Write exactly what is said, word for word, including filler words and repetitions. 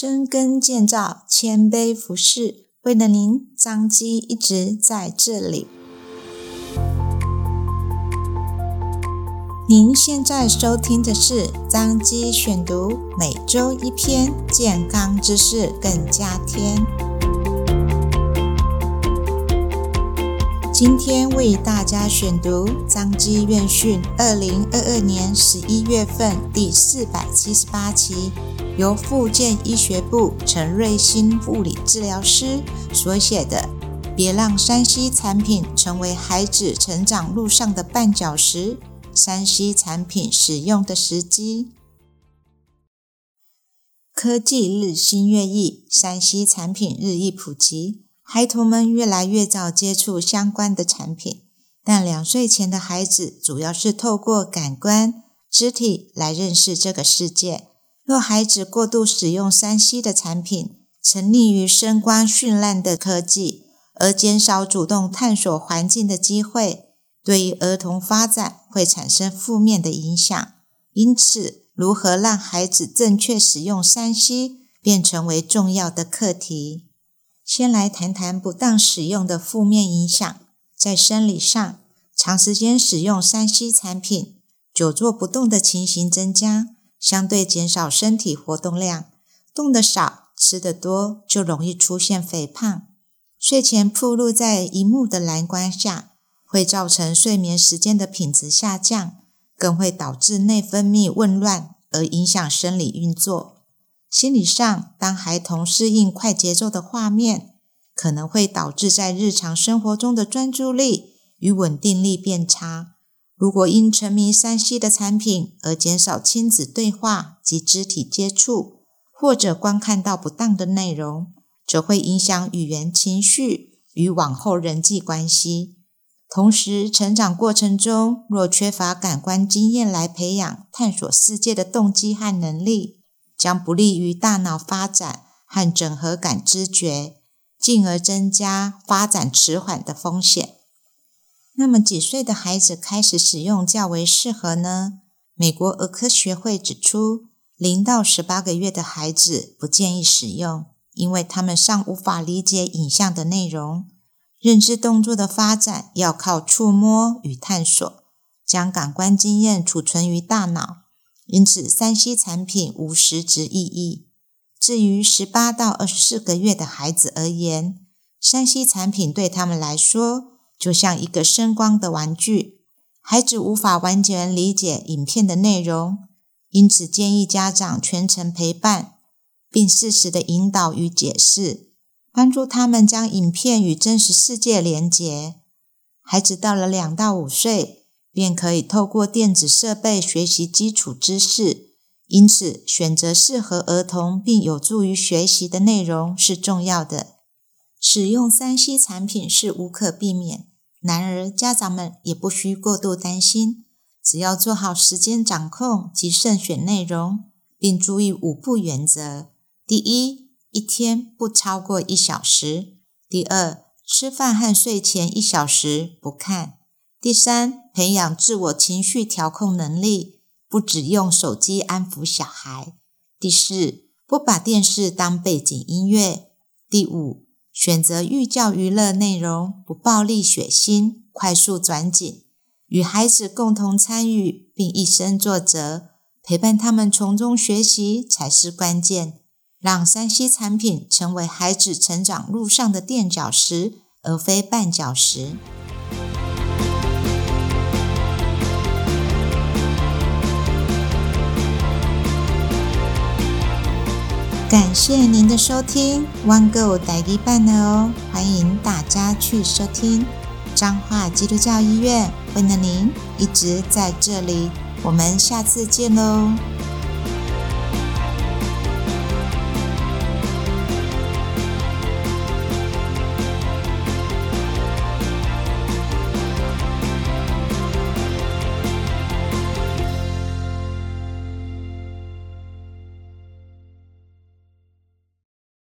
深耕建造，谦卑服侍，为了您，彰基一直在这里。您现在收听的是彰基选读，每周一篇健康知识更加添。今天为大家选读彰基院讯二零二二年十一月份第四百七十八期，由复健医学部陈瑞欣物理治疗师所写的《别让 三 C 产品成为孩子成长路上的绊脚石》，三 C 产品使用的时机。科技日新月异， 三 C 产品日益普及，孩童们越来越早接触相关的产品，但两岁前的孩子主要是透过感官、肢体来认识这个世界。若孩子过度使用 三 C 的产品，沉溺于声光绚烂的科技，而减少主动探索环境的机会，对于儿童发展会产生负面的影响。因此，如何让孩子正确使用 三 C 便成为重要的课题。先来谈谈不当使用的负面影响。在生理上，长时间使用 三 C 产品，久坐不动的情形增加，相对减少身体活动量，动得少吃得多，就容易出现肥胖。睡前暴露在荧幕的蓝光下，会造成睡眠时间的品质下降，更会导致内分泌紊乱而影响生理运作。心理上，当孩童适应快节奏的画面，可能会导致在日常生活中的专注力与稳定力变差。如果因沉迷 三 C 的产品而减少亲子对话及肢体接触，或者观看到不当的内容，则会影响语言情绪与往后人际关系。同时，成长过程中若缺乏感官经验来培养探索世界的动机和能力，将不利于大脑发展和整合感知觉，进而增加发展迟缓的风险。那么几岁的孩子开始使用较为适合呢？美国儿科学会指出，零到十八个月的孩子不建议使用，因为他们尚无法理解影像的内容。认知动作的发展要靠触摸与探索，将感官经验储存于大脑，因此 三 C 产品无实质意义。至于十八到二十四个月的孩子而言， 三 C 产品对他们来说就像一个声光的玩具，孩子无法完全理解影片的内容，因此建议家长全程陪伴，并适时的引导与解释，帮助他们将影片与真实世界连结。孩子到了两到五岁，便可以透过电子设备学习基础知识，因此选择适合儿童并有助于学习的内容是重要的。使用 三 C 产品是无可避免，然而，家长们也不需过度担心，只要做好时间掌控及慎选内容，并注意五不原则：第一，一天不超过一小时；第二，吃饭和睡前一小时不看；第三，培养自我情绪调控能力，不只用手机安抚小孩；第四，不把电视当背景音乐；第五，选择寓教于乐内容，不暴力血腥，快速转景，与孩子共同参与并以身作则，陪伴他们从中学习才是关键。让 三 C 产品成为孩子成长路上的垫脚石，而非绊脚石。感谢您的收听，湾狗台语版了哦，欢迎大家去收听彰化基督教医院，为了您一直在这里，我们下次见喽。